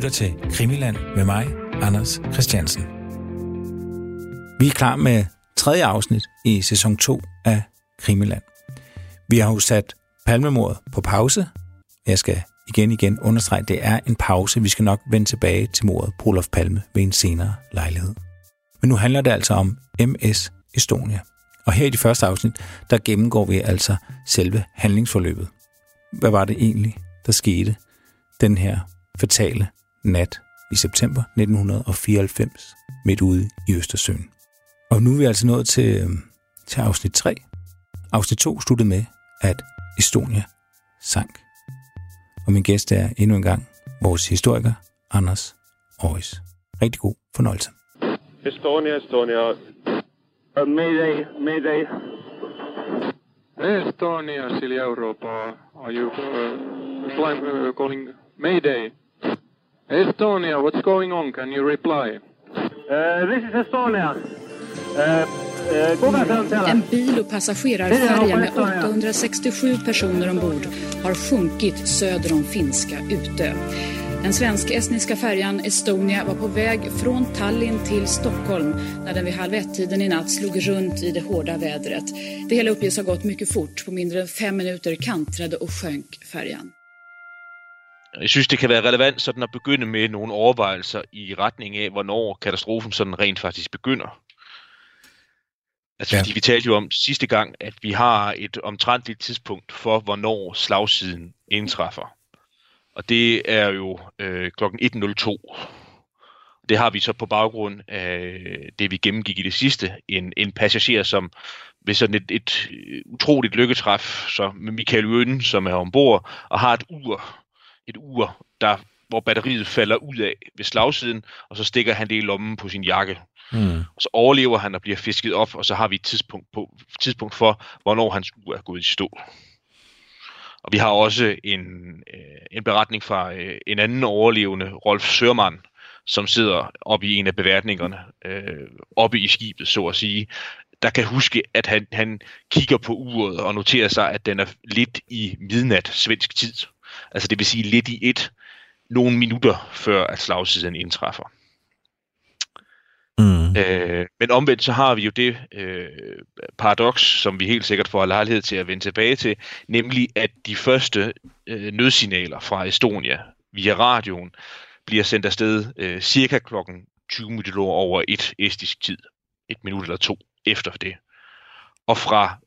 lytter til Krimiland med mig, Anders Christiansen. Vi er klar med 3. afsnit i sæson 2 af Krimiland. Vi har jo sat Palmemordet på pause. Jeg skal igen understrege, det er en pause. Vi skal nok vende tilbage til mordet på Olof Palme ved en senere lejlighed. Men nu handler det altså om MS Estonia. Og her i de første afsnit, der gennemgår vi altså selve handlingsforløbet. Hvad var det egentlig, der skete den her fatale nat i september 1994 midt ude i Østersøen? Og nu er vi altså nået til afsnit 3. Afsnit 2 sluttede med, at Estonia sank. Og min gæst er endnu en gang vores historiker, Anders Aarhus. Rigtig god fornøjelse. Estonia. Mayday. Estonia, Silja Europa. Are you calling Mayday? Estonia, what's going on? Can you reply? This is Estonia. En bil- och passagerarfärja med 867 personer ombord har sjunkit söder om finska Utö. Den svensk-estniska färjan Estonia var på väg från Tallinn till Stockholm när den vid 12:30 i natt slog runt i det hårda vädret. Det hela uppges har gått mycket fort. På mindre än 5 minutter kantrade och sjönk färjan. Jeg synes, det kan være relevant sådan at begynde med nogle overvejelser i retning af, hvornår katastrofen sådan rent faktisk begynder. Altså, ja. Fordi vi talte jo om sidste gang, at vi har et omtrentligt tidspunkt for, hvornår slagsiden indtræffer. Og det er jo klokken 1:02. Det har vi så på baggrund af det, vi gennemgik i det sidste. En passager, som ved sådan et utroligt lykketræf så med Michael Jønne, som er ombord, og har et ur, hvor batteriet falder ud af ved slagsiden, og så stikker han det i lommen på sin jakke. Og så overlever han og bliver fisket op, og så har vi et tidspunkt for, hvornår hans ur er gået i stå. Og vi har også en beretning fra en anden overlevende, Rolf Sörman, som sidder oppe i en af beværtningerne, oppe i skibet, så at sige, der kan huske, at han kigger på uret og noterer sig, at den er lidt i midnat svensk tid. Altså det vil sige lidt i nogle minutter før, at slagsiden indtræffer. Men omvendt så har vi jo det paradoks, som vi helt sikkert får lejlighed til at vende tilbage til, nemlig at de første nødsignaler fra Estonia via radioen bliver sendt afsted cirka klokken 1:20 estisk tid, 1 minut eller 2 efter det. Og fra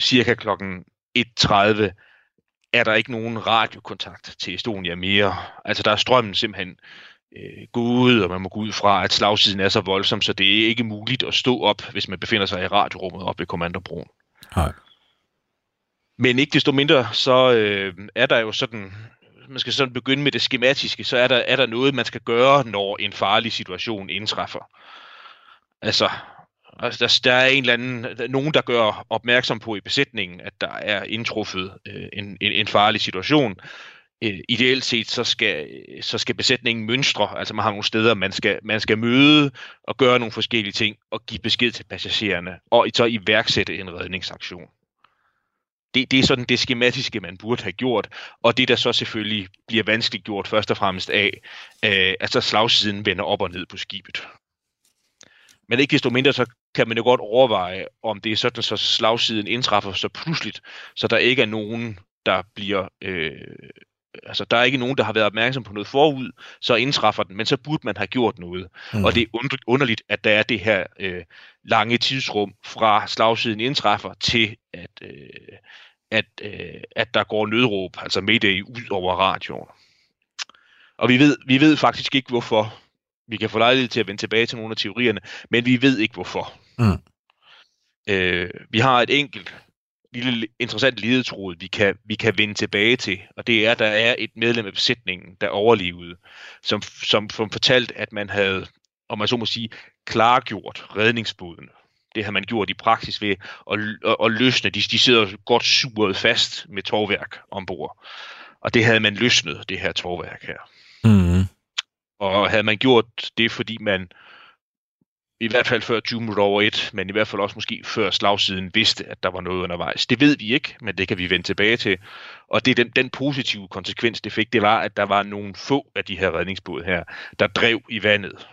cirka klokken 1:30 er der ikke nogen radiokontakt til Estonia mere. Altså der er strømmen simpelthen gået, og man må gå ud fra, at slagsiden er så voldsom, så det er ikke muligt at stå op, hvis man befinder sig i radiorummet oppe ved kommandobroen. Nej. Men ikke desto mindre, så er der jo sådan, man skal sådan begynde med det skematiske, så er der noget, man skal gøre, når en farlig situation indtræffer. Altså der er nogen, der gør opmærksom på i besætningen, at der er indtruffet en farlig situation. Ideelt set, så skal besætningen mønstre, altså man har nogle steder, man skal møde og gøre nogle forskellige ting og give besked til passagererne og så iværksætte en redningsaktion. Det er sådan det skematiske, man burde have gjort, og det der så selvfølgelig bliver vanskeligt gjort først og fremmest af, at så slagsiden vender op og ned på skibet. Men ikke desto mindre, så kan man jo godt overveje, om det er sådan, så slagsiden indtræffer så pludseligt, så der ikke er nogen, der bliver... Altså, der er ikke nogen, der har været opmærksom på noget forud, så indtræffer den, men så burde man have gjort noget. Mm. Og det er underligt, at der er det her lange tidsrum fra slagsiden indtræffer til, at der går nødråb, altså mayday, ud over radioen. Og vi ved faktisk ikke, hvorfor. Vi kan få lejlighed til at vende tilbage til nogle af teorierne, men vi ved ikke, hvorfor. Mm. Vi har et enkelt lille interessant ledetråd, vi kan vende tilbage til, og det er, at der er et medlem af besætningen, der overlevede, som fortalte, at man havde, om man så må sige, klargjort redningsbådene. Det har man gjort i praksis ved at løsne. De sidder godt surret fast med tovværk ombord, og det havde man løsnet, det her tovværk her. Mm. Og havde man gjort det, fordi man i hvert fald før 20 minutter over 1, men i hvert fald også måske før slagsiden vidste, at der var noget undervejs. Det ved vi ikke, men det kan vi vende tilbage til. Og det er den positive konsekvens, det fik, det var, at der var nogle få af de her redningsbåde her, der drev i vandet.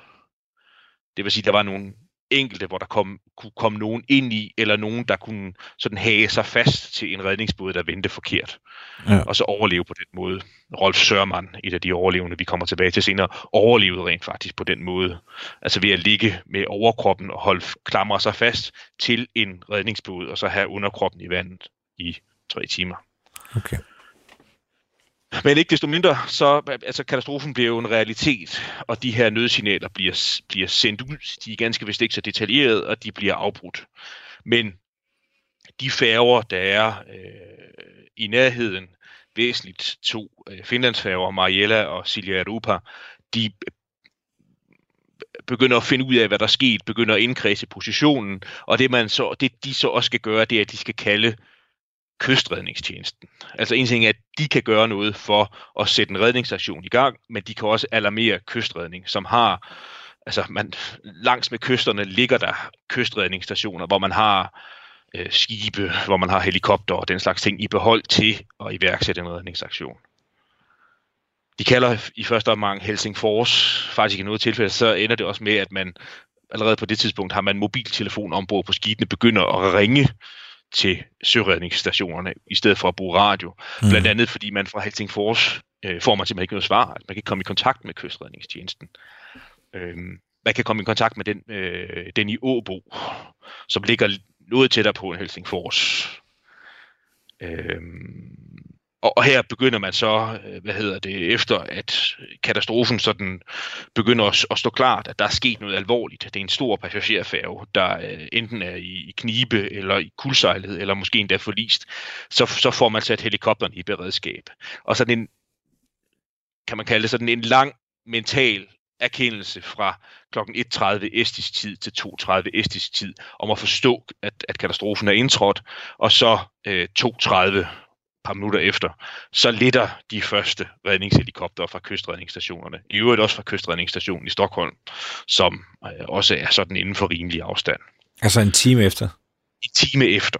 Det vil sige, der var nogle enkelte, hvor der kunne komme nogen ind i, eller nogen, der kunne sådan hage sig fast til en redningsbåd, der vendte forkert. Ja. Og så overleve på den måde. Rolf Sörman, et af de overlevende, vi kommer tilbage til senere, overlevede rent faktisk på den måde. Altså ved at ligge med overkroppen og klamre sig fast til en redningsbåd, og så have underkroppen i vandet i 3 timer. Okay. Men ikke desto mindre, så altså, katastrofen bliver jo en realitet, og de her nødsignaler bliver sendt ud. De er ganske vist ikke så detaljerede, og de bliver afbrudt. Men de færger, der er i nærheden, væsentligt 2 finlandsfærger, Mariella og Silja Europa, de begynder at finde ud af, hvad der er sket, begynder at indkredse positionen, og det de så også skal gøre, det er, at de skal kalde kystredningstjenesten. Altså en ting er, at de kan gøre noget for at sætte en redningsaktion i gang, men de kan også alarmere kystredning, som har, altså langs med kysterne ligger der kystredningsstationer, hvor man har skibe, hvor man har helikopter og den slags ting i behold til at iværksætte en redningsaktion. De kalder i første omgang Helsingfors, faktisk i noget tilfælde, så ender det også med, at man allerede på det tidspunkt har man mobiltelefon ombord på skibene, begynder at ringe til søredningsstationerne, i stedet for at bruge radio. Blandt andet, fordi man fra Helsingfors får man simpelthen ikke noget svar. Man kan ikke komme i kontakt med kystredningstjenesten. Man kan komme i kontakt med den i Åbo, som ligger noget tættere på end Helsingfors. Og her begynder man så, efter at katastrofen sådan begynder at stå klart, at der er sket noget alvorligt. Det er en stor passagerfærge, der enten er i knibe eller i kuldsejlighed, eller måske endda forlist. Så får man sat helikopteren i beredskab. Og sådan en, kan man kalde det sådan en lang mental erkendelse fra kl. 1.30 estisk tid til 2.30 estisk tid, om at forstå, at katastrofen er indtrådt, og så 2.30 par minutter efter, så letter de første redningshelikoptere fra kystredningsstationerne. I øvrigt også fra kystredningsstationen i Stockholm, som også er sådan inden for rimelig afstand. Altså en time efter? En time efter.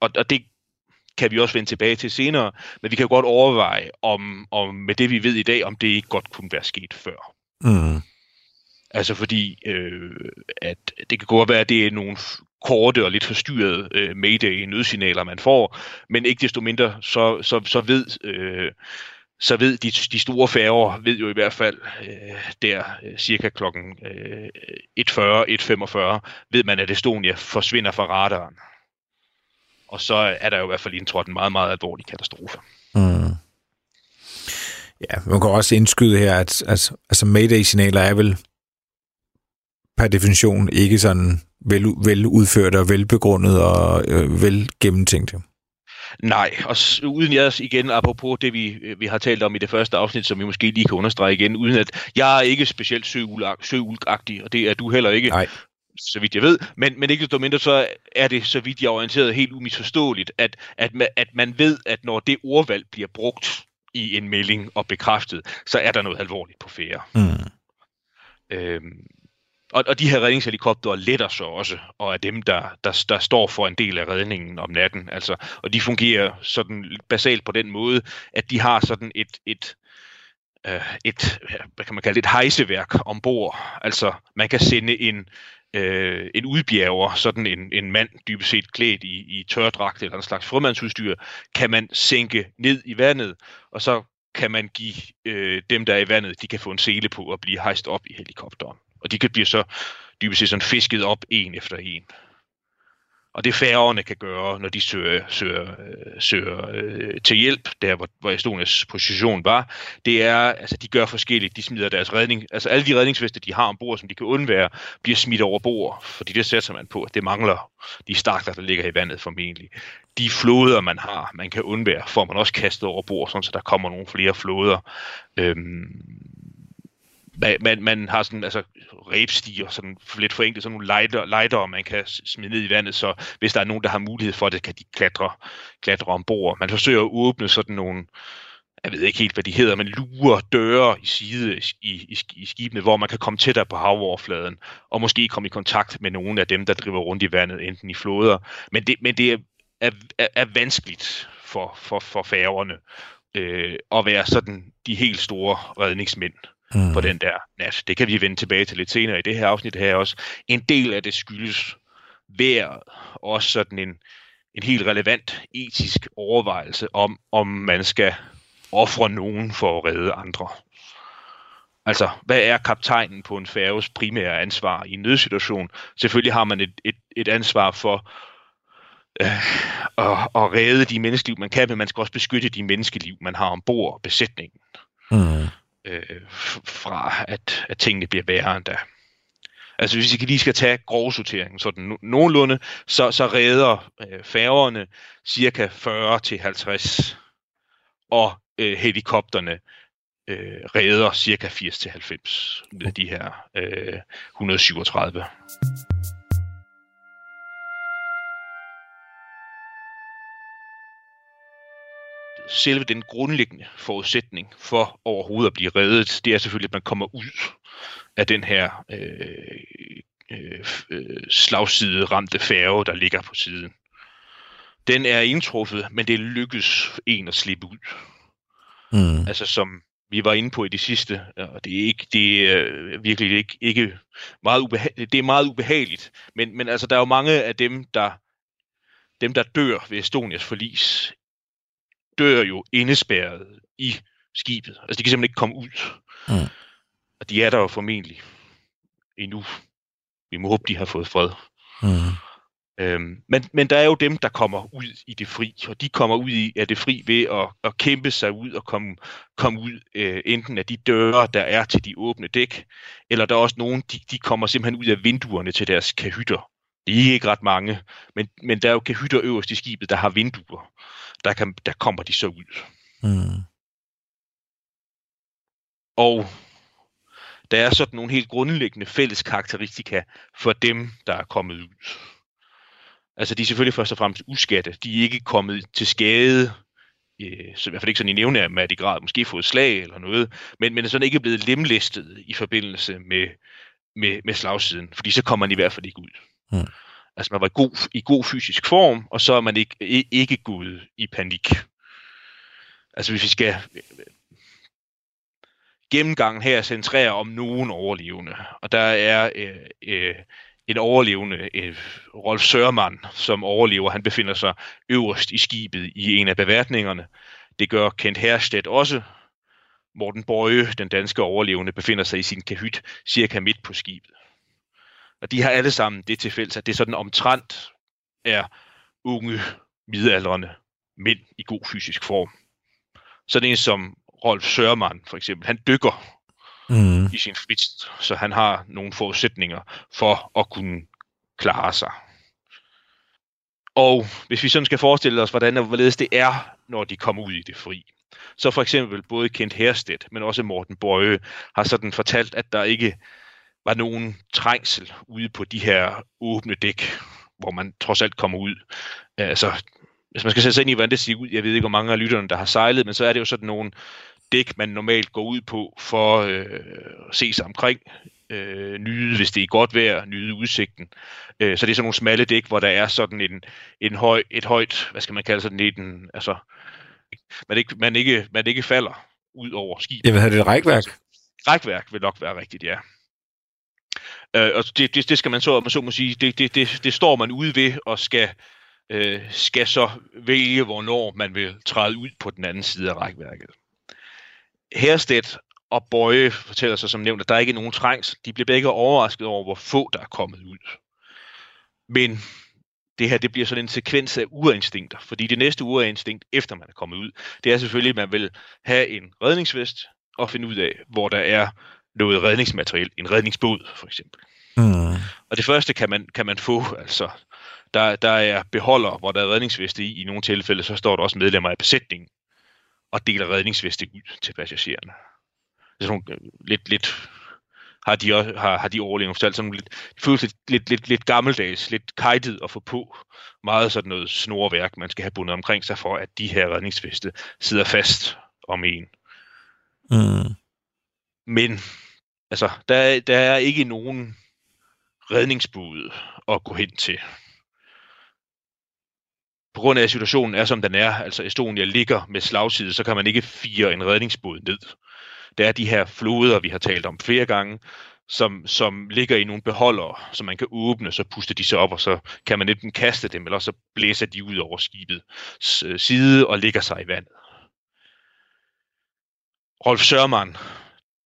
Og det kan vi også vende tilbage til senere, men vi kan godt overveje, om med det vi ved i dag, om det ikke godt kunne være sket før. Mm. Altså fordi, at det kan godt være, at det er nogle korte og lidt forstyrrede mayday-nødsignaler, man får, men ikke desto mindre, så ved de store færger, ved jo i hvert fald cirka klokken 1.40, 1.45, ved man, at Estonia forsvinder fra radaren. Og så er der jo i hvert fald indtrådt en meget, meget alvorlig katastrofe. Mm. Ja, man kan også indskyde her, at mayday-signaler er vel per definition ikke sådan veludført og velbegrundet og velgennemtænkt. Nej, og uden jeg igen, apropos det vi har talt om i det første afsnit, som vi måske lige kan understrege igen, uden at jeg er ikke specielt søulk-agtig, og det er du heller ikke, nej, så vidt jeg ved, men ikke desto mindre, så er det, så vidt jeg er orienteret, helt umisforståeligt, at man ved, at når det ordvalg bliver brugt i en melding og bekræftet, så er der noget alvorligt på færde. Mm. Og de her redningshelikoptere letter så også, og er dem, der står for en del af redningen om natten. Altså, og de fungerer sådan basalt på den måde, at de har sådan et hvad kan man kalde det, et hejseværk ombord. Altså, man kan sende en udbjerger, sådan en mand dybest set klædt i tørdragt eller en slags frømandsudstyr, kan man sænke ned i vandet, og så kan man give dem, der er i vandet, de kan få en sele på og blive hejst op i helikopteren. Og de kan blive så dybest set sådan fisket op en efter en. Og det færgerne kan gøre, når de søger til hjælp, der hvor Estonias position var, det er, altså de gør forskelligt. De smider deres redning, altså alle de redningsveste, de har ombord, som de kan undvære, bliver smidt over bord, fordi det sætter man på, at det mangler de stakler, der ligger i vandet formentlig. De floder, man har, man kan undvære, får man også kastet over bord, sådan så der kommer nogle flere floder. Man har sådan, altså rebstiger, sådan lidt forenklet, sådan nogle lightere, man kan smide ned i vandet, så hvis der er nogen, der har mulighed for det, kan de klatre ombord. Man forsøger at åbne sådan nogle, jeg ved ikke helt, hvad de hedder, men lurer døre i skibene, hvor man kan komme tættere på havoverfladen, og måske komme i kontakt med nogle af dem, der driver rundt i vandet, enten i floder. Men det er vanskeligt for færgerne at være sådan de helt store redningsmænd på den der nat. Det kan vi vende tilbage til lidt senere i det her afsnit her også. En del af det skyldes vejret, også sådan en helt relevant etisk overvejelse om man skal ofre nogen for at redde andre. Altså, hvad er kaptajnen på en færges primære ansvar i en nødsituation? Selvfølgelig har man et ansvar for at redde de menneskeliv, man kan, men man skal også beskytte de menneskeliv, man har ombord, besætningen, fra at tingene bliver værre end da. Altså, hvis vi lige skal tage grovsorteringen sådan nogenlunde, så redder færgerne cirka 40-50, og helikopterne redder cirka 80-90 ud af de her 137. Selve den grundlæggende forudsætning for overhovedet at blive reddet, det er selvfølgelig, at man kommer ud af den her slagside ramte færge, der ligger på siden. Den er indtruffet, men det lykkes en at slippe ud. Altså som vi var inde på i det sidste, og det er meget ubehageligt, men altså der er jo mange af dem der dør ved Estonias forlis, dør jo indespærret i skibet. Altså de kan simpelthen ikke komme ud. Og de er der jo formentlig endnu. Vi må håbe, de har fået fred. Men der er jo dem, der kommer ud i det fri, og de kommer ud af det fri ved at kæmpe sig ud og komme ud enten af de døre, der er til de åbne dæk, eller der er også nogen, de kommer simpelthen ud af vinduerne til deres kahytter. Det er ikke ret mange, men der er jo kahytter øverst i skibet, der har vinduer. Der kommer de så ud. Og der er sådan nogle helt grundlæggende fælles karakteristika for dem, der er kommet ud. Altså, de er selvfølgelig først og fremmest uskatte. De er ikke kommet til skade, så i hvert fald ikke sådan i nævneværdig grad, måske fået slag eller noget, men er sådan ikke blevet lemlæstet i forbindelse med slagsiden, fordi så kommer man i hvert fald ikke ud. Altså, man var i god fysisk form, og så er man ikke gået i panik. Altså, hvis vi skal gennemgangen her centrerer om nogen overlevende, og der er en overlevende, Rolf Sörman, som overlever. Han befinder sig øverst i skibet i en af beværtningerne. Det gør Kent Härstedt også. Morten Boge, den danske overlevende, befinder sig i sin kahyt cirka midt på skibet. Og de har alle sammen det til fælles, at det sådan omtrent er unge, midaldrende mænd i god fysisk form. Sådan en som Rolf Sörman for eksempel, han dykker i sin fritid, så han har nogle forudsætninger for at kunne klare sig. Og hvis vi sådan skal forestille os, hvordan og hvorledes det er, når de kommer ud i det fri, så for eksempel både Kent Härstedt, men også Morten Boge, har sådan fortalt, at der ikke var nogen trængsel ude på de her åbne dæk, hvor man trods alt kommer ud. Altså, hvis man skal sætte sig ind i, hvordan det ser ud, jeg ved ikke, hvor mange af lytterne, der har sejlet, men så er det jo sådan nogle dæk, man normalt går ud på for at se sig omkring, nyde, hvis det er godt vejr, nyde udsigten. Så det er sådan nogle smalle dæk, hvor der er sådan et højt, hvad skal man kalde sådan en, altså, man ikke falder ud over skibet. Jamen, er det et rækværk? Rækværk vil nok være rigtigt, ja. Og det skal man så må sige, det står man ude ved og skal så vælge, hvornår man vil træde ud på den anden side af rækværket. Härstedt og Boge fortæller sig som nævnt, at der ikke er nogen trængs. De bliver begge overrasket over, hvor få der er kommet ud. Men det her, det bliver sådan en sekvens af urinstinkter, fordi det næste urinstinkt, efter man er kommet ud, det er selvfølgelig, at man vil have en redningsvest og finde ud af, hvor der er noget redningsmateriel, en redningsbåd for eksempel. Og det første kan man få, altså der er beholder, hvor der er redningsveste i nogle tilfælde, så står der også medlemmer af besætningen og deler redningsveste ud til passagererne. Så sådan nogle, lidt har de overlevende fortalt, sådan lidt gammeldags, lidt kajtet at få på, meget sådan noget snorværk, man skal have bundet omkring sig for, at de her redningsveste sidder fast om en. Mm. Men altså, der er ikke nogen redningsbud at gå hen til. På grund af, at situationen er, som den er, altså Estonia ligger med slagside, så kan man ikke fire en redningsbåd ned. Der er de her floder, vi har talt om flere gange, som ligger i nogle beholdere, som man kan åbne, så puster de sig op, og så kan man enten kaste dem, eller så blæser de ud over skibets side og ligger sig i vandet. Rolf Sörman,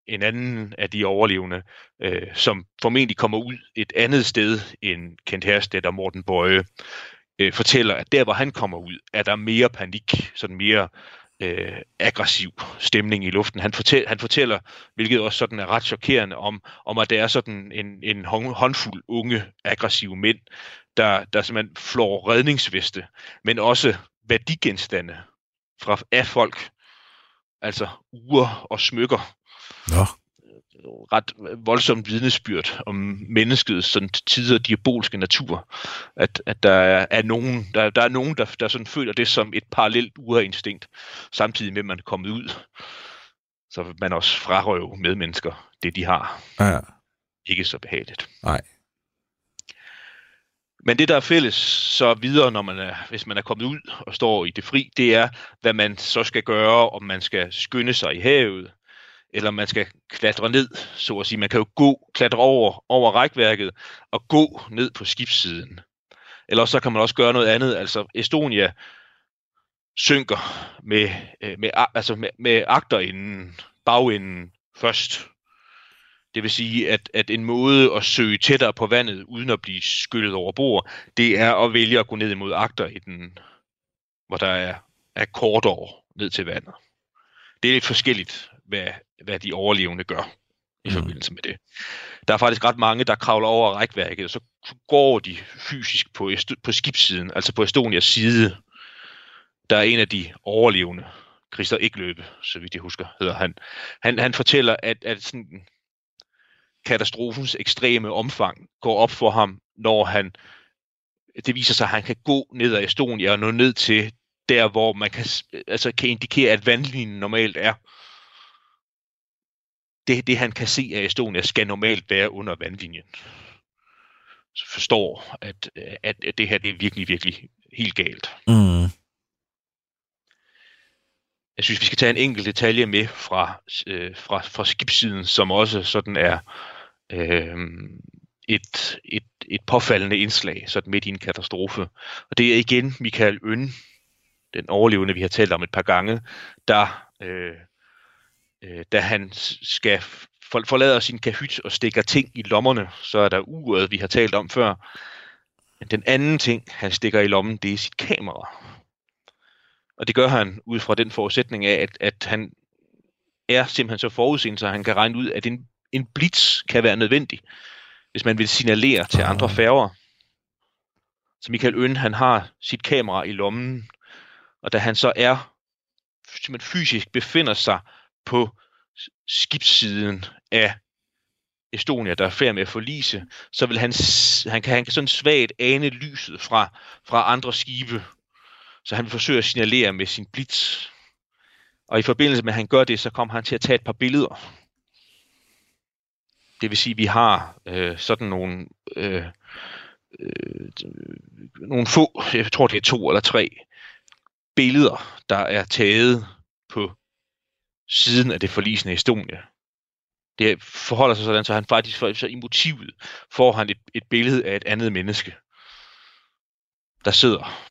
en anden af de overlevende, som formentlig kommer ud et andet sted end Kent Härstedt og Morten Boge, fortæller, at der, hvor han kommer ud, er der mere panik, sådan mere aggressiv stemning i luften. Han fortæller, hvilket også sådan er ret chokerende, om at der er sådan en håndfuld unge, aggressive mænd, der simpelthen flår redningsveste, men også værdigenstande af folk, altså ure og smykker. Nå. Ret voldsomt vidnesbyrd om menneskets sådan tider diabolske natur, at der er nogen der sådan føler det som et parallelt urinstinkt, samtidig med at man er kommet ud, så vil man også frarøve medmennesker det de har. Ja. Ikke så behageligt. Nej. Men det der er fælles så videre, når man er, hvis man er kommet ud og står i det fri, det er hvad man så skal gøre, om man skal skynde sig i havet, eller man skal klatre ned, så at sige. Man kan jo klatre over rækværket og gå ned på skibssiden. Eller så kan man også gøre noget andet. Altså Estonia synker med agterinden, bagenden først. Det vil sige, at en måde at søge tættere på vandet, uden at blive skyllet over bord, det er at vælge at gå ned imod agterinden, hvor der er kortere ned til vandet. Det er lidt forskelligt, hvad de overlevende gør i forbindelse med det. Der er faktisk ret mange, der kravler over rækværket, og så går de fysisk på skibssiden, altså på Estonias side. Der er en af de overlevende, Christer Ekløbe, så vidt jeg husker, hedder han. Han fortæller, at sådan katastrofens ekstreme omfang går op for ham, når det viser sig, at han kan gå ned ad Estonia og nå ned til der, hvor man kan indikere, at vandlinjen normalt er. Det han kan se af Estonia, skal normalt være under vandlinjen. Så forstår, at det her det er virkelig, virkelig helt galt. Mm. Jeg synes, vi skal tage en enkelt detalje med fra skibssiden, som også sådan er et påfaldende indslag sådan midt i en katastrofe. Og det er igen Mikael Øun, den overlevende, vi har talt om et par gange, der... Da han skal forlade sin kahyt og stikker ting i lommerne, så er der uret, vi har talt om før. Men den anden ting, han stikker i lommen, det er sit kamera. Og det gør han ud fra den forudsætning af, at han er simpelthen så forudseende, så han kan regne ud, at en blitz kan være nødvendig, hvis man vil signalere til andre færger. Så Mikael Øun, han har sit kamera i lommen, og da han så simpelthen fysisk befinder sig på skibssiden af Estonia, der er færd med at forlise, så vil han kan sådan svagt ane lyset fra andre skibe, så han vil forsøge at signalere med sin blitz. Og i forbindelse med, at han gør det, så kommer han til at tage et par billeder. Det vil sige, at vi har sådan nogle få, jeg tror det er 2 eller 3 billeder, der er taget på siden af det forlisende Estonia. Det forholder sig sådan, så han faktisk så i motivet får han et billede af et andet menneske, der sidder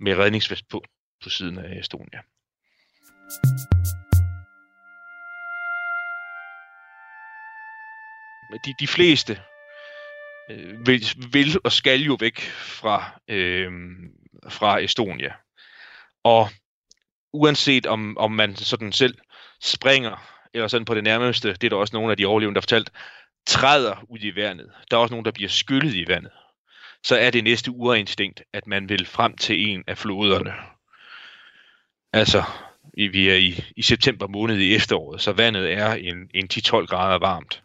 med redningsvest på siden af Estonia. De fleste vil og skal jo væk fra Estonia. Og uanset om man sådan selv springer, eller sådan på det nærmeste, det er der også nogle af de overlevende, der fortalt, træder ud i vandet. Der er også nogen, der bliver skyllet i vandet. Så er det næste urinstinkt, at man vil frem til en af floderne. Altså, vi er i september måned i efteråret, så vandet er en 10-12 grader varmt.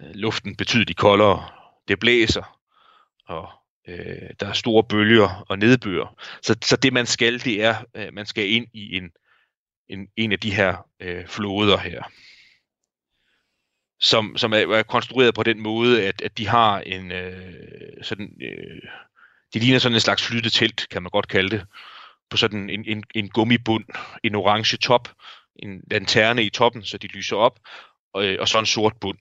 Luften betydeligt koldere. Det blæser, og der er store bølger og nedbør. Så det man skal, det er, man skal ind i en en af de her flåder her, som er konstrueret på den måde, at de har en de ligner sådan en slags flytetelt, kan man godt kalde det, på sådan en gummibund, en orange top, en lanterne i toppen, så de lyser op, og så en sort bund.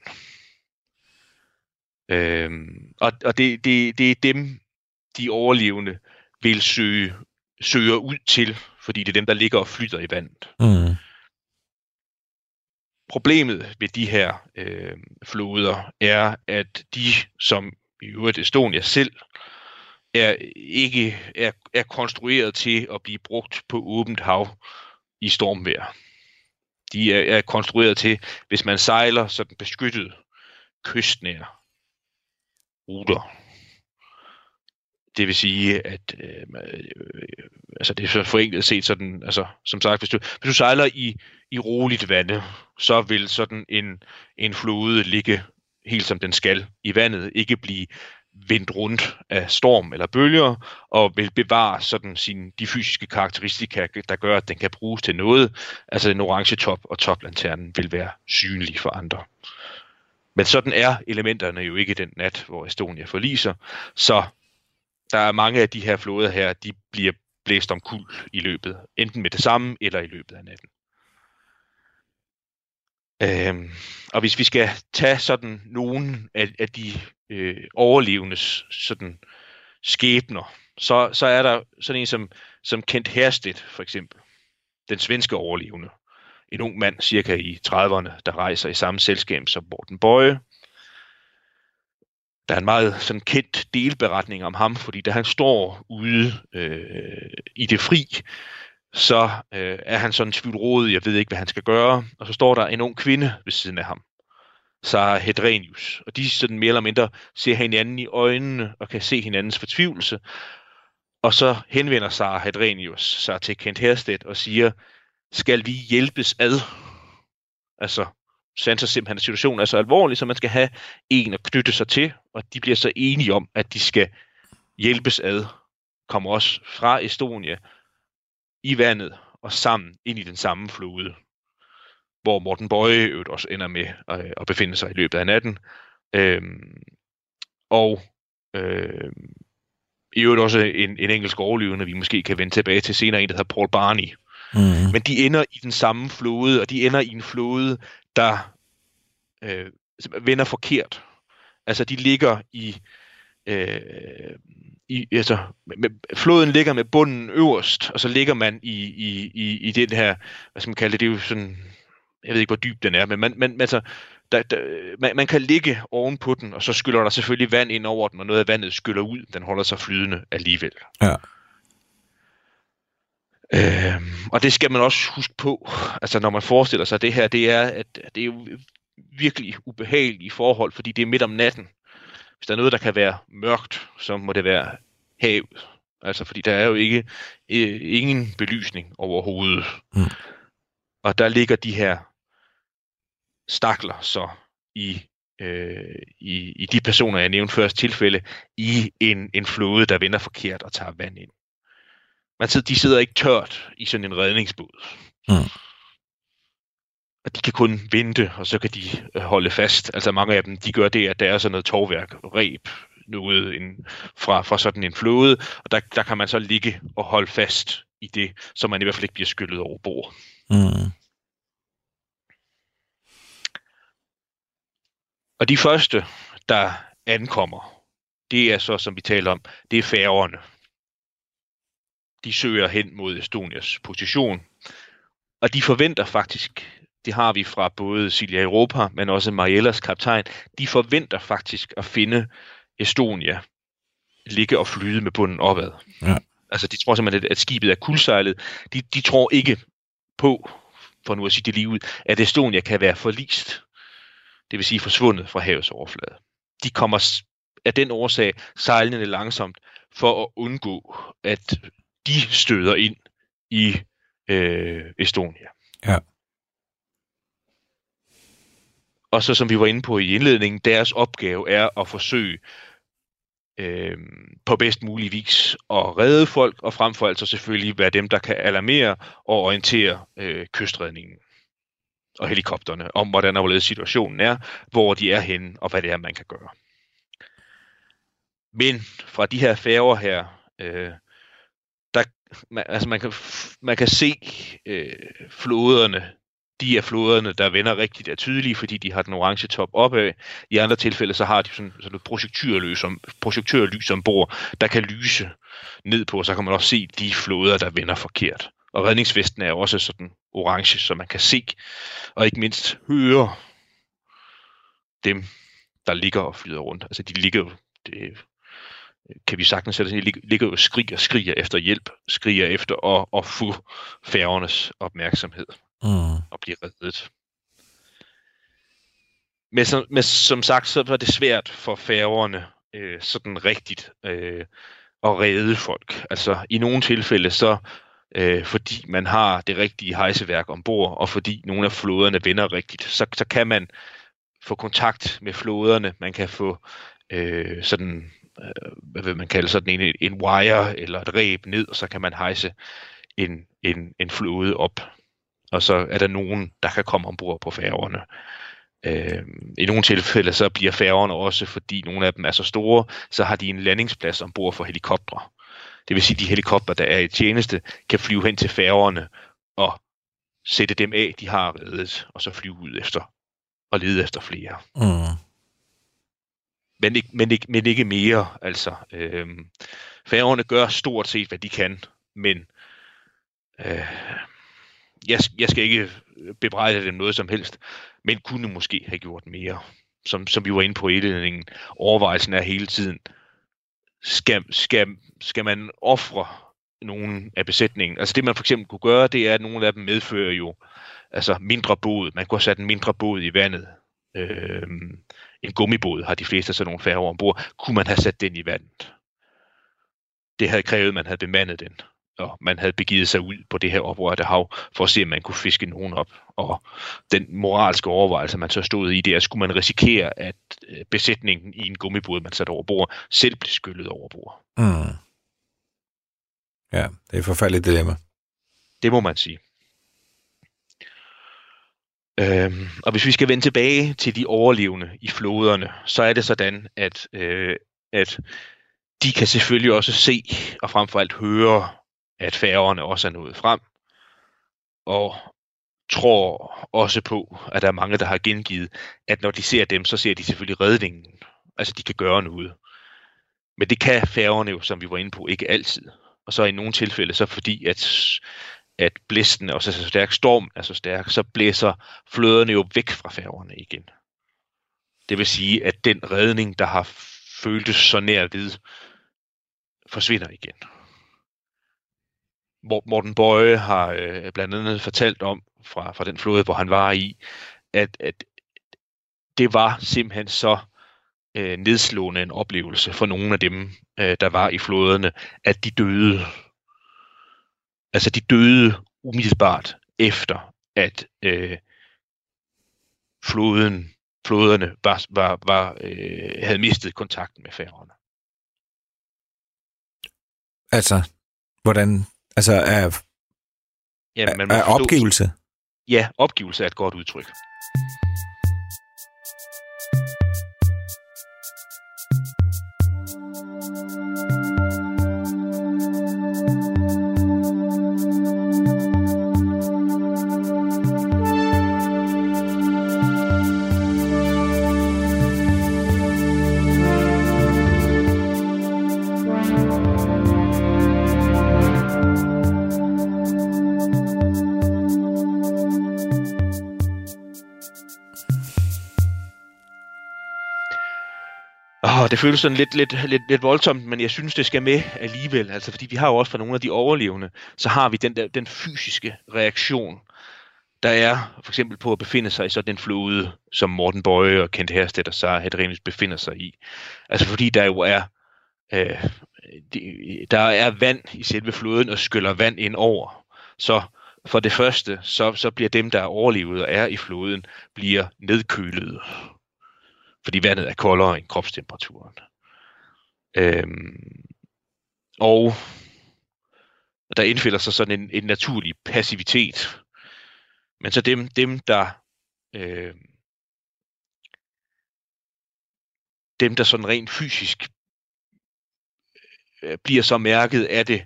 Og det er dem, de overlevende vil søger ud til, fordi det er dem, der ligger og flyder i vandet. Mm. Problemet ved de her floder er, at de, som i øvrigt Estonia selv, er konstrueret til at blive brugt på åbent hav i stormvejr. De er konstrueret til, hvis man sejler sådan beskyttet kystnære ruter. Det vil sige, at det er så forenklet set sådan, altså som sagt, hvis du sejler i roligt vande, så vil sådan en flode ligge helt som den skal i vandet, ikke blive vendt rundt af storm eller bølger, og vil bevare sådan de fysiske karakteristika, der gør, at den kan bruges til noget. Altså en orange top og toplanternen vil være synlige for andre. Men sådan er elementerne jo ikke den nat, hvor Estonia forliser, så der er mange af de her floder her, de bliver blæst omkuld i løbet, enten med det samme eller i løbet af natten. Og hvis vi skal tage sådan nogen af de overlevendes sådan skæbner, så er der sådan en som Kent Härstedt for eksempel, den svenske overlevende, en ung mand cirka i 30'erne, der rejser i samme selskab som Morten Boge. Der er en meget sådan kendt delberetning om ham, fordi da han står ude i det fri, så er han sådan tvivlrådig, jeg ved ikke, hvad han skal gøre. Og så står der en ung kvinde ved siden af ham, Sara Hedrenius. Og de sådan mere eller mindre ser hinanden i øjnene og kan se hinandens fortvivlelse. Og så henvender Sara Hedrenius sig til Kent Härstedt og siger, skal vi hjælpes ad? Altså, sanser simpelthen, at situationen er så alvorlig, så man skal have en at knytte sig til, og de bliver så enige om, at de skal hjælpes ad, kommer også fra Estonia i vandet og sammen ind i den samme flode, hvor Morten Boge også ender med at befinde sig i løbet af natten. I øvrigt også en engelsk overlevende, vi måske kan vende tilbage til senere, en der hedder Paul Barney. Mm. Men de ender i den samme flode, og de ender i en flode, der vender forkert. Altså de ligger floden ligger med bunden øverst, og så ligger man i den her, hvad skal man kalde det, det er jo sådan, jeg ved ikke hvor dyb den er, men man kan ligge oven på den, og så skyller der selvfølgelig vand ind over den, og noget af vandet skyller ud, den holder sig flydende alligevel. Ja. Og det skal man også huske på, altså når man forestiller sig det her, det er, at det er jo virkelig ubehagelige forhold, fordi det er midt om natten. Hvis der er noget, der kan være mørkt, så må det være havet. Altså fordi der er jo ikke ingen belysning overhovedet. Mm. Og der ligger de her stakler så i de personer, jeg nævnte først tilfælde, i en flåde, der vender forkert og tager vand ind. De sidder ikke tørt i sådan en redningsbåd. Mm. Og de kan kun vente, og så kan de holde fast. Altså mange af dem, de gør det, at der er sådan noget tovværk, reb, noget fra sådan en flåde, og der kan man så ligge og holde fast i det, så man i hvert fald ikke bliver skyllet over bord. Mm. Og de første, der ankommer, det er så, som vi taler om, det er færgerne. De søger hen mod Estonias position, og de forventer faktisk, det har vi fra både Silja Europa, men også Mariellas kaptajn, de forventer faktisk at finde Estonia ligge og flyde med bunden opad. Ja. Altså de tror simpelthen, at skibet er kuldsejlet. De tror ikke på, for nu at sige det lige ud, at Estonia kan være forlist, det vil sige forsvundet fra havets overflade. De kommer af den årsag sejlende langsomt for at undgå, at de støder ind i Estonia. Ja. Og så som vi var inde på i indledningen, deres opgave er at forsøge på bedst mulig vis at redde folk, og frem for alt så selvfølgelig være dem, der kan alarmere og orientere kystredningen og helikopterne om, hvordan og hvorledes situationen er, hvor de er henne, og hvad det er, man kan gøre. Men fra de her færger her, man kan se floderne. De af floderne, der vender rigtigt, er tydelige, fordi de har den orange top opad. I andre tilfælde, så har de sådan et projektørlys ombord, der kan lyse ned på, så kan man også se de floder, der vender forkert. Og redningsvesten er også sådan orange, så man kan se, og ikke mindst høre dem, der ligger og flyder rundt. Altså de ligger jo, det kan vi sagtens sætte, de ligger jo skriger efter hjælp, skriger efter at få færgernes opmærksomhed. Og blive reddet. Men som sagt, så var det svært for færgerne sådan rigtigt at redde folk. Altså i nogle tilfælde så, fordi man har det rigtige hejseværk ombord, og fordi nogle af floderne vender rigtigt, så kan man få kontakt med floderne, man kan få sådan, hvad vil man kalde sådan en wire eller et reb ned, og så kan man hejse en flode op. Og så er der nogen, der kan komme ombord på færgerne. I nogle tilfælde så bliver færgerne også, fordi nogle af dem er så store, så har de en landingsplads ombord for helikoptere. Det vil sige, at de helikoptere, der er i tjeneste, kan flyve hen til færgerne og sætte dem af, de har reddet, og så flyve ud efter og lede efter flere. Men ikke mere. Altså, færgerne gør stort set, hvad de kan, men jeg skal ikke bebrejde dem noget som helst, men kunne måske have gjort mere. Som vi var inde på i indledningen, overvejelsen er hele tiden, skal man ofre nogen af besætningen? Altså det, man for eksempel kunne gøre, det er, at nogle af dem medfører jo altså mindre båd. Man kunne have sat en mindre båd i vandet. En gummibåd har de fleste af sådan nogle færger ombord. Kunne man have sat den i vandet? Det havde krævet, at man havde bemandet den. Og man havde begivet sig ud på det her oprørte hav, for at se, om man kunne fiske nogen op. Og den moralske overvejelse, man så stod i, det er, skulle man risikere, at besætningen i en gummibåd, man satte over bord, selv blev skyllet over bord. Ja, det er et forfærdeligt dilemma. Det må man sige. Og hvis vi skal vende tilbage til de overlevende i floderne, så er det sådan, at de kan selvfølgelig også se, og frem for alt høre, at færgerne også er nået frem, og tror også på, at der er mange, der har gengivet, at når de ser dem, så ser de selvfølgelig redningen. Altså, de kan gøre noget. Men det kan færgerne jo, som vi var inde på, ikke altid. Og så i nogle tilfælde, så fordi at blæsten også er så stærk, stormen er så stærk, så blæser fløderne jo væk fra færgerne igen. Det vil sige, at den redning, der har føltes så nær ved, forsvinder igen. Morten Boge har blandt andet fortalt om fra den flåde, hvor han var i, at det var simpelthen så nedslående en oplevelse for nogle af dem, der var i flåderne, at de døde. Altså de døde umiddelbart efter, at flåderne havde mistet kontakten med færgerne. Altså, hvordan? Altså er opgivelse? Ja, opgivelse er et godt udtryk. Det føles sådan lidt voldsomt, men jeg synes, det skal med alligevel. Altså, fordi vi har jo også fra nogle af de overlevende, så har vi den fysiske reaktion, der er for eksempel på at befinde sig i sådan en flåde, som Morten Boge og Kent Härstedt og Sara Hedrenius befinder sig i. Altså fordi der jo er, der er vand i selve flåden og skyller vand ind over. Så for det første, så bliver dem, der er overlevet og er i flåden, bliver nedkølet. Fordi vandet er koldere end kropstemperaturen. Og der indfælder sig sådan en naturlig passivitet. Men så dem der sådan rent fysisk bliver så mærket af det,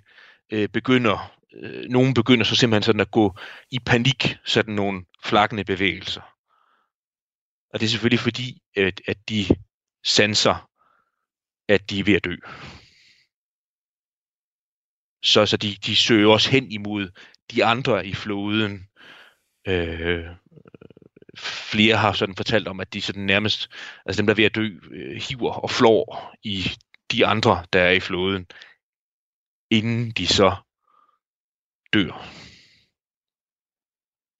nogen begynder så simpelthen sådan at gå i panik, sådan nogle flakkende bevægelser. Og det er selvfølgelig fordi, at de sanser, at de er ved at dø. Så de søger også hen imod de andre i flåden. Flere har sådan fortalt om, at de sådan nærmest, altså dem der er ved at dø, hiver og flår i de andre, der er i flåden, inden de så dør.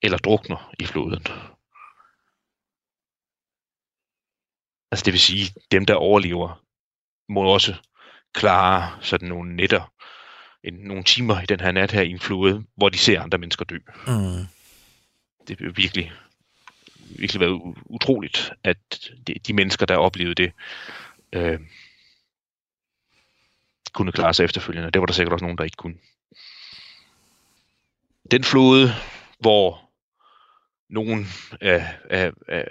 Eller drukner i flåden. Altså det vil sige, dem der overlever, må også klare sådan nogle nætter, nogle timer i den her nat her i en flåde, hvor de ser andre mennesker dø. Mm. Det har virkelig, virkelig været utroligt, at de mennesker, der oplevede det, kunne klare sig efterfølgende. Det var der sikkert også nogen, der ikke kunne. Den flåde, hvor nogen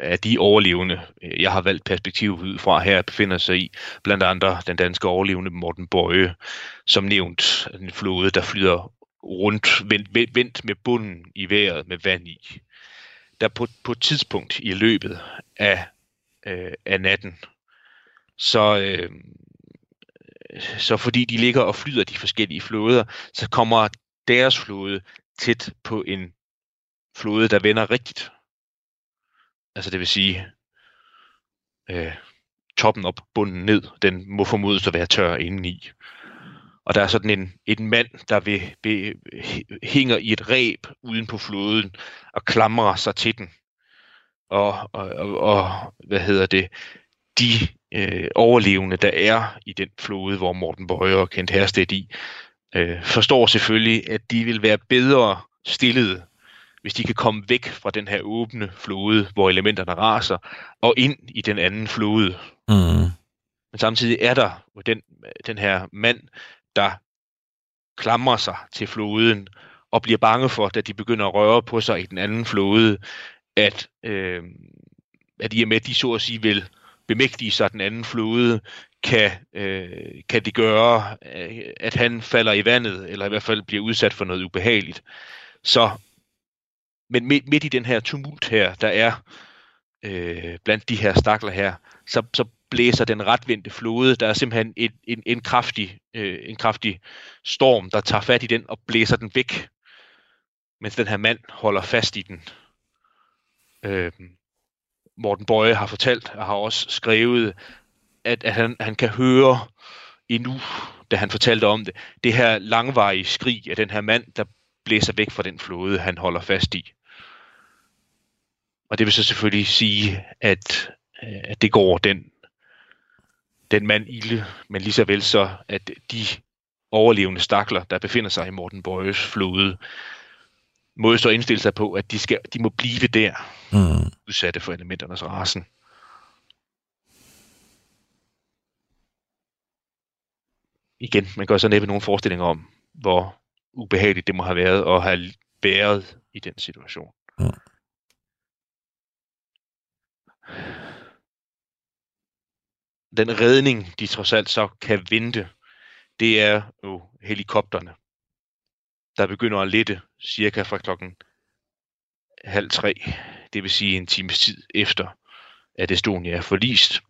af de overlevende, jeg har valgt perspektivet ud fra her, befinder sig i, blandt andre den danske overlevende Morten Boge, som nævnt, en flåde, der flyder rundt, vendt med bunden i vejret med vand i. Der på et tidspunkt i løbet af natten, så fordi de ligger og flyder de forskellige flåder, så kommer deres flåde tæt på en flåde, der vender rigtigt. Altså det vil sige, toppen op, bunden ned, den må formodes at være tør indeni. Og der er sådan en mand, der hænger i et reb uden på flåden og klamrer sig til den. Og de overlevende, der er i den flåde, hvor Morten Boge og Kent Härstedt i, forstår selvfølgelig, at de vil være bedre stillede, hvis de kan komme væk fra den her åbne flåde, hvor elementerne raser, og ind i den anden flåde. Mm. Men samtidig er der den her mand, der klamrer sig til flåden og bliver bange for, da de begynder at røre på sig i den anden flåde, at i og med, de så at sige vil bemægtige sig den anden flåde, kan det gøre, at han falder i vandet, eller i hvert fald bliver udsat for noget ubehageligt. Men midt i den her tumult her, der er blandt de her stakler her, så blæser den retvendte flåde. Der er simpelthen en kraftig storm, der tager fat i den og blæser den væk, mens den her mand holder fast i den. Morten Boge har fortalt og har også skrevet, at han kan høre endnu, da han fortalte om det her langvarige skrig af den her mand, der blæser væk fra den flåde, han holder fast i. Og det vil så selvfølgelig sige, at det går den mand ilde, men lige så vel så, at de overlevende stakler, der befinder sig i Morten Boges flåde, må så indstille sig på, at de må blive der, udsatte for elementernes rasen. Igen, man gør så næppe nogle forestillinger om, hvor ubehageligt det må have været at have været i den situation. Mm. Den redning, de trods alt så kan vente, det er jo helikopterne, der begynder at lette cirka fra klokken 2:30, det vil sige en times tid efter, at Estonia er forlist,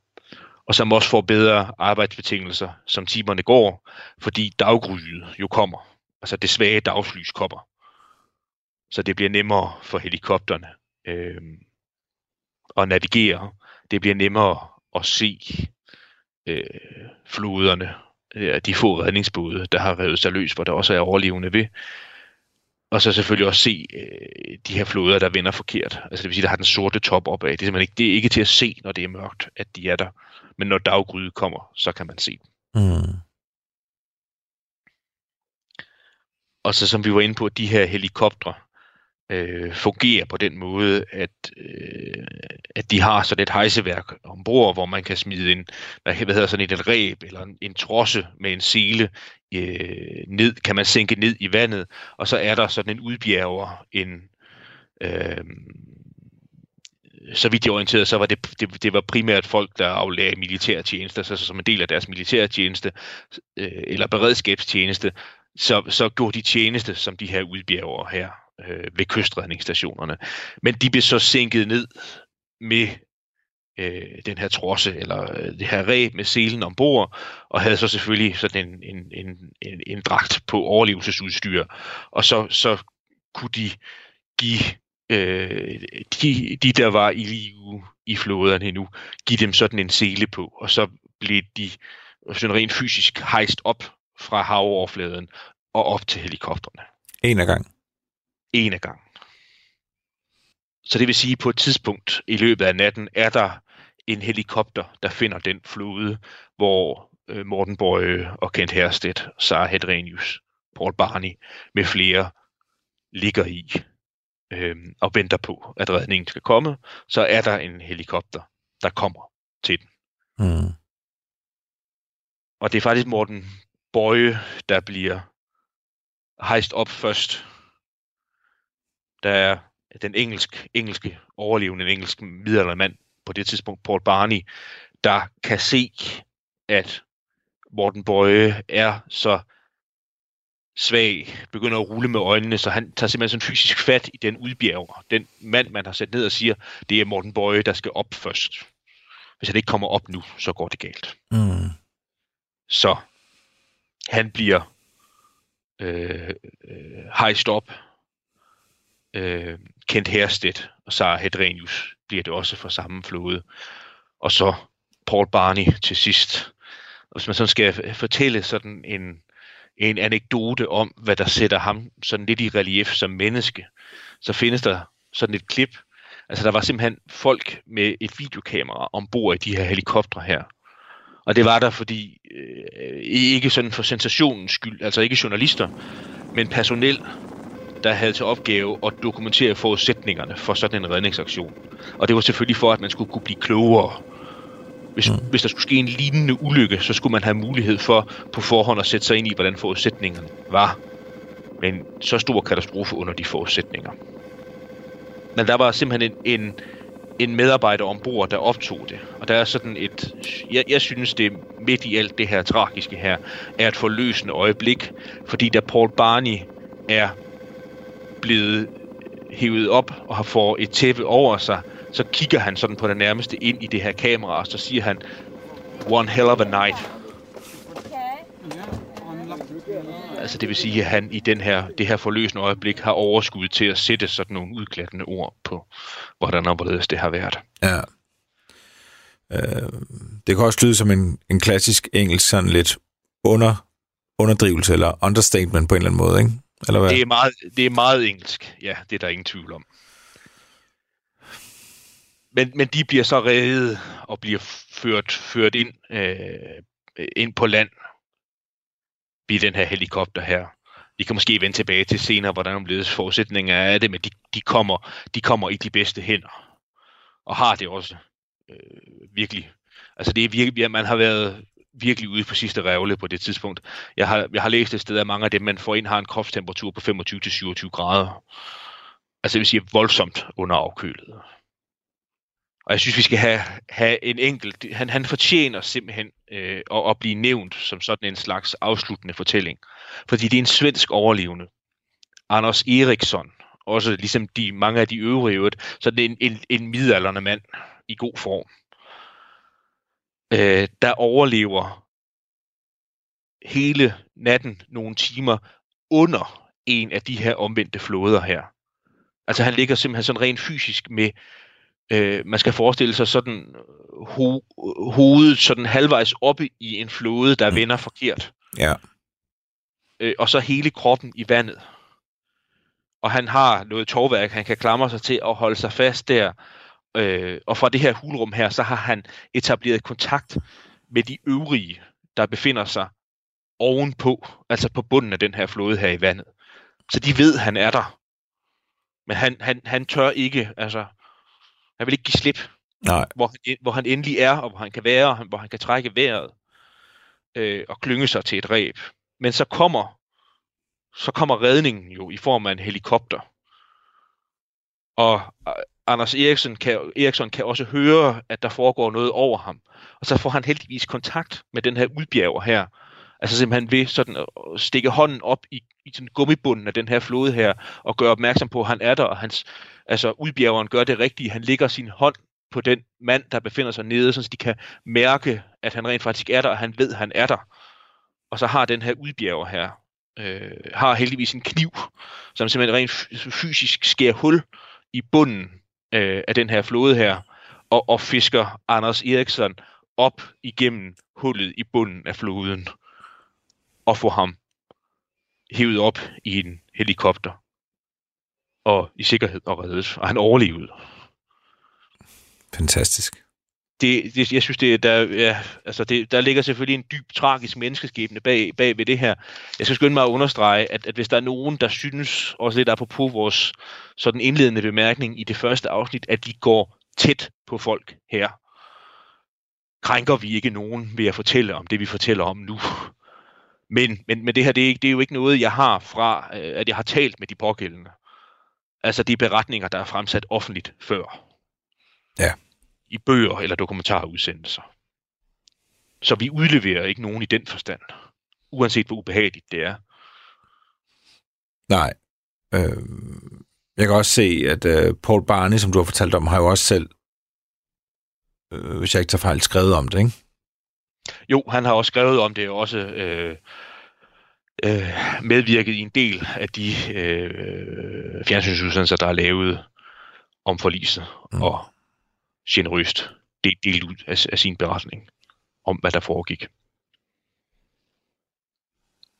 og som også får bedre arbejdsbetingelser, som timerne går, fordi daggryet jo kommer. Altså det svage dagslys kommer. Så det bliver nemmere for helikopterne at navigere. Det bliver nemmere at se floderne, de få redningsbåde, der har revet sig løs, hvor der også er overlevende ved. Og så selvfølgelig også se de her floder, der vender forkert. Altså det vil sige, der har den sorte top opad. Det er ikke til at se, når det er mørkt, at de er der. Men når daggryet kommer, så kan man se dem. Mm. Og så som vi var inde på, de her helikoptre fungerer på den måde, at, at de har sådan et hejseværk ombord, hvor man kan smide en, et reb eller en trosse med en sele ned, kan man sænke ned i vandet, og så er der sådan en udbjerger, så vidt jeg orienterede, så var det var primært folk, der aflagde militærtjenester, så som en del af deres militærtjeneste eller beredskabstjeneste, så gjorde de tjeneste som de her udbjergere her ved kystredningsstationerne. Men de blev så sænket ned med den her trosse, eller det her reb med selen ombord, og havde så selvfølgelig sådan en dragt på overlevelsesudstyr. Og så kunne de give de der var i live i flåderne endnu, give dem sådan en sele på, og så blev de sådan rent fysisk hejst op fra havoverfladen og op til helikopterne. En af gang. Så det vil sige, at på et tidspunkt i løbet af natten er der en helikopter, der finder den flåde, hvor Morten Boge og Kent Härstedt, Sara Hedrenius, Paul Barney med flere ligger i og venter på, at redningen skal komme. Så er der en helikopter, der kommer til den. Mm. Og det er faktisk Morten Boge, der bliver hejst op først. Der er den engelske overlevende, en engelsk midaldrende på det tidspunkt, Paul Barney, der kan se, at Morten Boge er så svag, begynder at rulle med øjnene, så han tager simpelthen sådan fysisk fat i den udbjerger, den mand, man har sat ned og siger, det er Morten Boge, der skal op først. Hvis han ikke kommer op nu, så går det galt. Mm. Så han bliver hejst op. Kent Härstedt og Sara Hedrenius bliver det også fra samme flåde. Og så Paul Barney til sidst. Hvis man sådan skal fortælle sådan en anekdote om, hvad der sætter ham sådan lidt i relief som menneske, så findes der sådan et klip. Altså der var simpelthen folk med et videokamera ombord i de her helikoptere her. Og det var der, fordi ikke sådan for sensationens skyld, altså ikke journalister, men personel, der havde til opgave at dokumentere forudsætningerne for sådan en redningsaktion. Og det var selvfølgelig for, at man skulle kunne blive klogere. Hvis der skulle ske en lignende ulykke, så skulle man have mulighed for på forhånd at sætte sig ind i, hvordan forudsætningerne var. Men så stor katastrofe under de forudsætninger. Men der var simpelthen en medarbejder ombord, der optog det. Og der er sådan et... Jeg synes, det midt i alt det her tragiske her, er et forløsende øjeblik. Fordi da Paul Barney er blevet hævet op og får et tæppe over sig, så kigger han sådan på det nærmeste ind i det her kamera, og så siger han, one hell of a night. Altså det vil sige, at han i det her forløsende øjeblik har overskud til at sætte sådan nogle udklattende ord på, hvordan og hvorledes det har været. Ja. Det kan også lyde som en klassisk engelsk sådan lidt underdrivelse eller understatement på en eller anden måde, ikke? Det er meget engelsk, ja, det er der ingen tvivl om. Men de bliver så reddet og bliver ført ind på land ved den her helikopter her. Vi kan måske vende tilbage til senere, hvordan ledes forudsætninger er det, men de kommer i de bedste hænder og har det også virkelig. Altså det er virkelig, at man har været virkelig ude på sidste revle på det tidspunkt. Jeg har læst et sted, at mange af dem, man får ind, har en kropstemperatur på 25-27 grader. Altså det vil sige voldsomt under afkølet. Og jeg synes, vi skal have en enkelt... Han fortjener simpelthen at blive nævnt som sådan en slags afsluttende fortælling. Fordi det er en svensk overlevende. Anders Eriksson, også ligesom mange af de øvrige, så det er en midaldrende mand i god form, der overlever hele natten nogle timer under en af de her omvendte flåder her. Altså han ligger simpelthen sådan rent fysisk med, man skal forestille sig sådan hovedet sådan halvvejs oppe i en flåde, der vender forkert. Ja. Og så hele kroppen i vandet. Og han har noget tovværk, han kan klamre sig til og holde sig fast der. Og fra det her hulrum her, så har han etableret kontakt med de øvrige, der befinder sig ovenpå, altså på bunden af den her flåde her i vandet. Så de ved, han er der. Men han tør ikke, altså han vil ikke give slip. Nej. Hvor han endelig er, og hvor han kan være, og hvor han kan trække vejret og klynge sig til et reb. Men så kommer redningen jo i form af en helikopter. Og Anders Eriksson kan også høre, at der foregår noget over ham. Og så får han heldigvis kontakt med den her udbjerger her. Altså simpelthen ved sådan at stikke hånden op i sådan gummibunden af den her flode her, og gøre opmærksom på, at han er der, og udbjergeren gør det rigtige. Han lægger sin hånd på den mand, der befinder sig nede, så de kan mærke, at han rent faktisk er der, og han ved, at han er der. Og så har den her udbjerger her, har heldigvis en kniv, som simpelthen rent fysisk skærer hul i bunden af den her flåde her, og fisker Anders Eriksson op igennem hullet i bunden af floden, og får ham hævet op i en helikopter, og i sikkerhed og reddes, og han overlevede. Fantastisk. Jeg synes, der ligger selvfølgelig en dyb, tragisk menneskeskæbne bag ved det her. Jeg skal skynde mig at understrege, at hvis der er nogen, der synes, også lidt apropos vores sådan indledende bemærkning i det første afsnit, at de går tæt på folk her, krænker vi ikke nogen ved at fortælle om det, vi fortæller om nu. Men det her, det er jo ikke noget, jeg har fra, at jeg har talt med de pågældende. Altså de beretninger, der er fremsat offentligt før. Ja. I bøger eller dokumentarudsendelser. Så vi udleverer ikke nogen i den forstand, uanset hvor ubehageligt det er. Nej. Jeg kan også se, at Paul Barney, som du har fortalt om, har jo også selv, hvis jeg ikke tager fejl, skrevet om det, ikke? Jo, han har også skrevet om det, og også medvirket i en del af de fjernsynsudsendelser, der er lavet om forliset, og generøst delt ud af sin beretning om, hvad der foregik.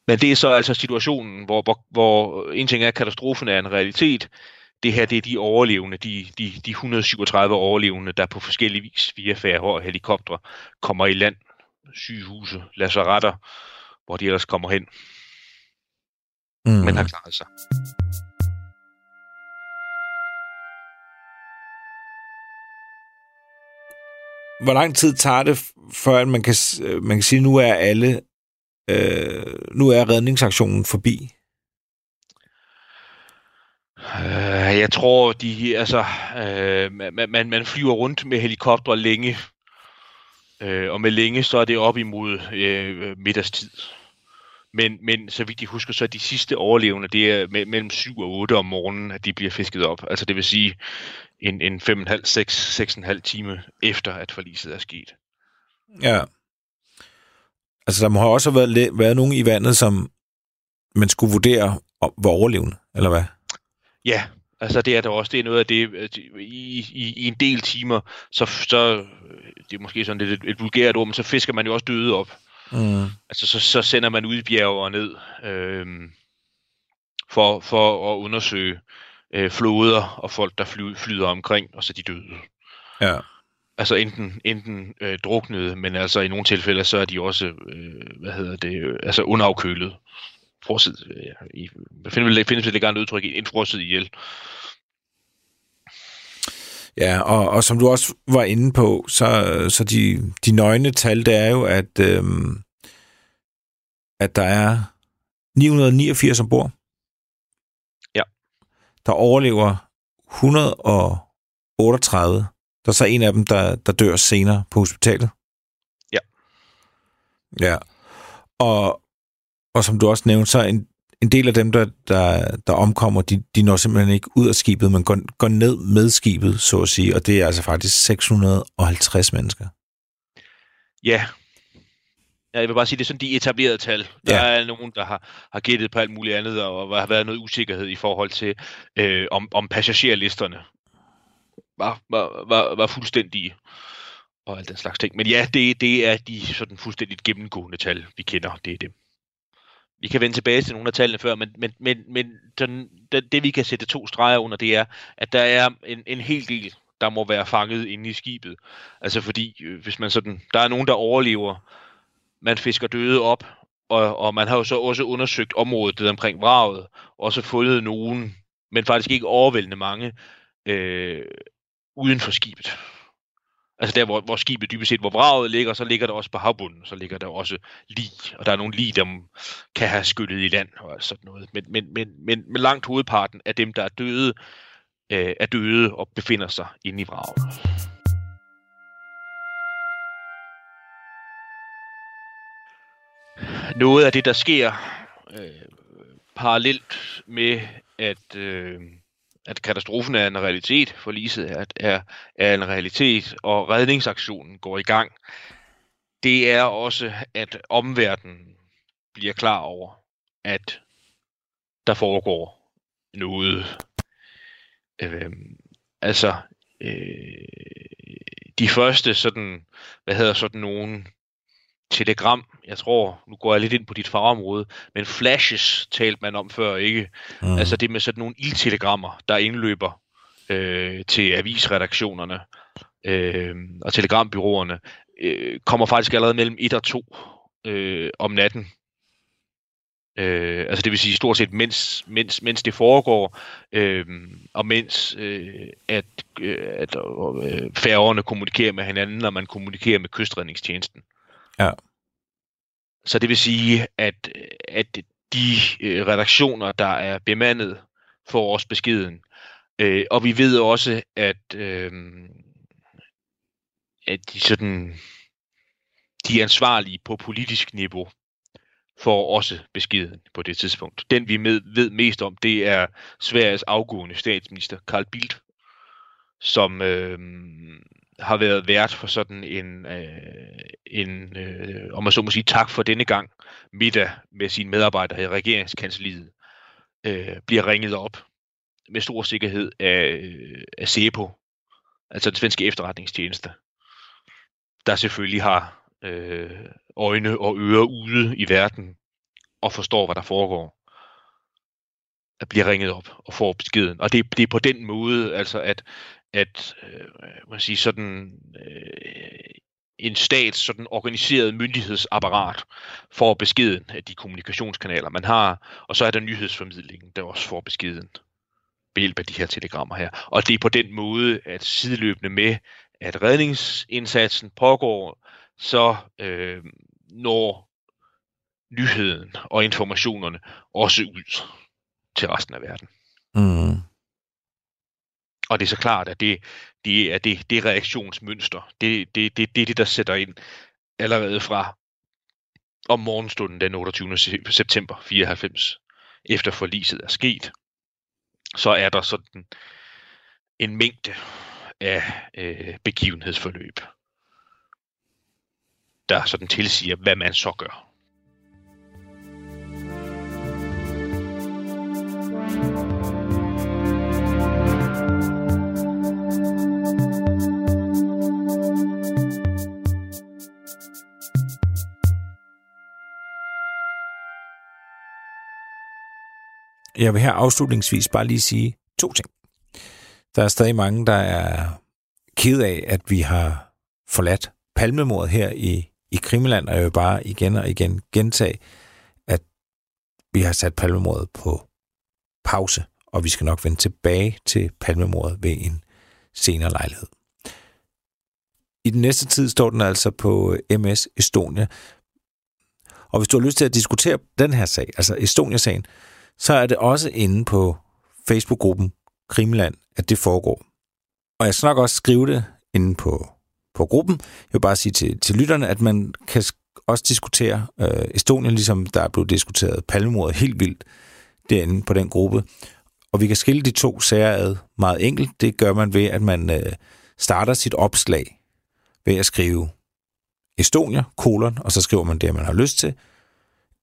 Men det er så altså situationen, hvor en ting er, at katastrofen er en realitet. Det her, det er de overlevende, de 137 overlevende, der på forskellige vis via færger og helikoptere kommer i land, sygehuse, lazaretter, hvor de ellers kommer hen. Men har klaret sig. Hvor lang tid tager det, før man kan sige, nu er alle, nu er redningsaktionen forbi? Jeg tror, man flyver rundt med helikopter længe, og med længe så er det op imod middagstid. Men så vidt jeg husker, så er de sidste overlevende, det er mellem 7 og 8 om morgenen, at de bliver fisket op. Altså det vil sige en 5,5-6,5 time efter, at forliset er sket. Ja. Altså der må have også været nogen i vandet, som man skulle vurdere var overlevende, eller hvad? Ja, altså det er der også. Det er noget af det, i en del timer, så det er måske sådan lidt et vulgært ord, men så fisker man jo også døde op. Altså så sender man udbjerger ned for at undersøge floder og folk, der flyder omkring, og så de døde. Ja. Altså enten druknede, men altså i nogle tilfælde, så er de også altså underafkølet. Frosset. Findes det gerne et udtryk, en frosset ihjel. Ja, og som du også var inde på, så de nøgne tal, det er jo, at der er 989 ombord. Ja. Der overlever 138. Der er så en af dem, der dør senere på hospitalet. Ja. Ja. Og som du også nævnte, så en del af dem, der omkommer, de når simpelthen ikke ud af skibet, men går ned med skibet, så at sige. Og det er altså faktisk 650 mennesker. Ja. Jeg vil bare sige, det er sådan de etablerede tal. Der er nogen, der har gættet på alt muligt andet, og har været noget usikkerhed i forhold til, om passagerlisterne var fuldstændige og alt den slags ting. Men ja, det er de sådan fuldstændigt gennemgående tal, vi kender. Det er dem. Vi kan vende tilbage til nogle af tallene før, men det vi kan sætte to streger under, det er, at der er en hel del, der må være fanget inde i skibet. Altså fordi, hvis man sådan, der er nogen, der overlever, man fisker døde op, og man har jo så også undersøgt området omkring vraget, og så fundet nogen, men faktisk ikke overvældende mange, uden for skibet. Altså der, hvor skibet dybest set, hvor vraget ligger, så ligger der også på havbunden, så ligger der også lig, og der er nogle lig, der kan have skyllet i land og sådan noget. Men langt hovedparten af dem, der er døde, er døde og befinder sig inde i vraget. Noget af det, der sker parallelt med, at katastrofen er en realitet, forliset er en realitet, og redningsaktionen går i gang, det er også, at omverdenen bliver klar over, at der foregår noget. De første sådan, nogen telegram, jeg tror, nu går jeg lidt ind på dit fagområde, men flashes talte man om før, ikke? Mm. Altså det med sådan nogle ildtelegrammer, der indløber til avisredaktionerne og telegrambyråerne, kommer faktisk allerede mellem 1 og 2 om natten. Altså det vil sige stort set mens det foregår, og mens at færgerne kommunikerer med hinanden, og man kommunikerer med kystredningstjenesten. Ja. Så det vil sige, at de redaktioner, der er bemandet, får også beskeden. Og vi ved også, at de ansvarlige på politisk niveau får også beskeden på det tidspunkt. Den vi ved mest om, det er Sveriges afgående statsminister Karl Bildt, som har været vært for sådan en om man så må sige tak for denne gang middag med sine medarbejdere i Regeringskansliet, bliver ringet op med stor sikkerhed af Säpo, altså den svenske efterretningstjeneste, der selvfølgelig har øjne og ører ude i verden og forstår, hvad der foregår, at bliver ringet op og får beskeden. Og det er på den måde, altså at en stats sådan organiseret myndighedsapparat får beskeden af de kommunikationskanaler, man har, og så er der nyhedsformidlingen, der også får beskeden ved hjælp af de her telegrammer her. Og det er på den måde, at sideløbende med, at redningsindsatsen pågår, så når nyheden og informationerne også ud til resten af verden. Mm. Og det er så klart, at det reaktionsmønster, det der sætter ind allerede fra om morgenstunden den 28. september 94, efter forliset er sket, så er der sådan en mængde af begivenhedsforløb, der sådan tilsiger, hvad man så gør. Jeg vil her afslutningsvis bare lige sige 2 ting. Der er stadig mange, der er ked af, at vi har forladt palmemordet her i Krimiland, og jeg vil bare igen og igen gentage, at vi har sat palmemordet på pause, og vi skal nok vende tilbage til palmemordet ved en senere lejlighed. I den næste tid står den altså på MS Estonia, og hvis du har lyst til at diskutere den her sag, altså Estonia-sagen, så er det også inde på Facebook-gruppen Krimiland, at det foregår. Og jeg skal nok også skrive det inde på gruppen. Jeg vil bare sige til lytterne, at man kan også diskutere Estonia, ligesom der er blevet diskuteret palmemordet helt vildt derinde på den gruppe. Og vi kan skille de 2 sager ad meget enkelt. Det gør man ved, at man starter sit opslag ved at skrive Estonia, kolon, og så skriver man det, man har lyst til.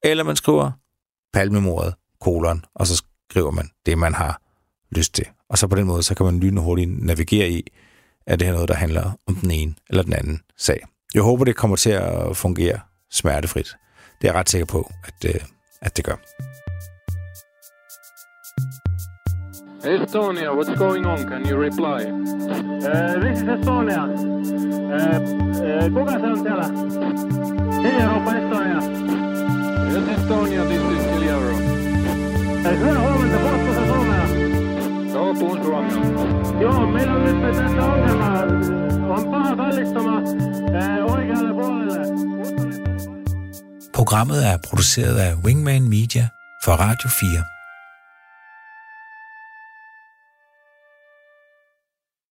Eller man skriver palmemordet, kolon, og så skriver man det, man har lyst til. Og så på den måde, så kan man lynhurtigt navigere i, at det her noget, der handler om den ene eller den anden sag. Jeg håber, det kommer til at fungere smertefrit. Det er jeg ret sikker på, at det gør. Estonia, what's going on? Can you reply? This is Estonia. Kuka se on täällä? Silja Europa, Estonia. Yes, Estonia, this is Silja Europa. Hyvää huomenta, Pohjois-Suomea Suomea. Joo, puhun suomea. Joo, meillä on nyt tässä ongelma. On paha Programmet er produceret af Wingman Media for Radio 4.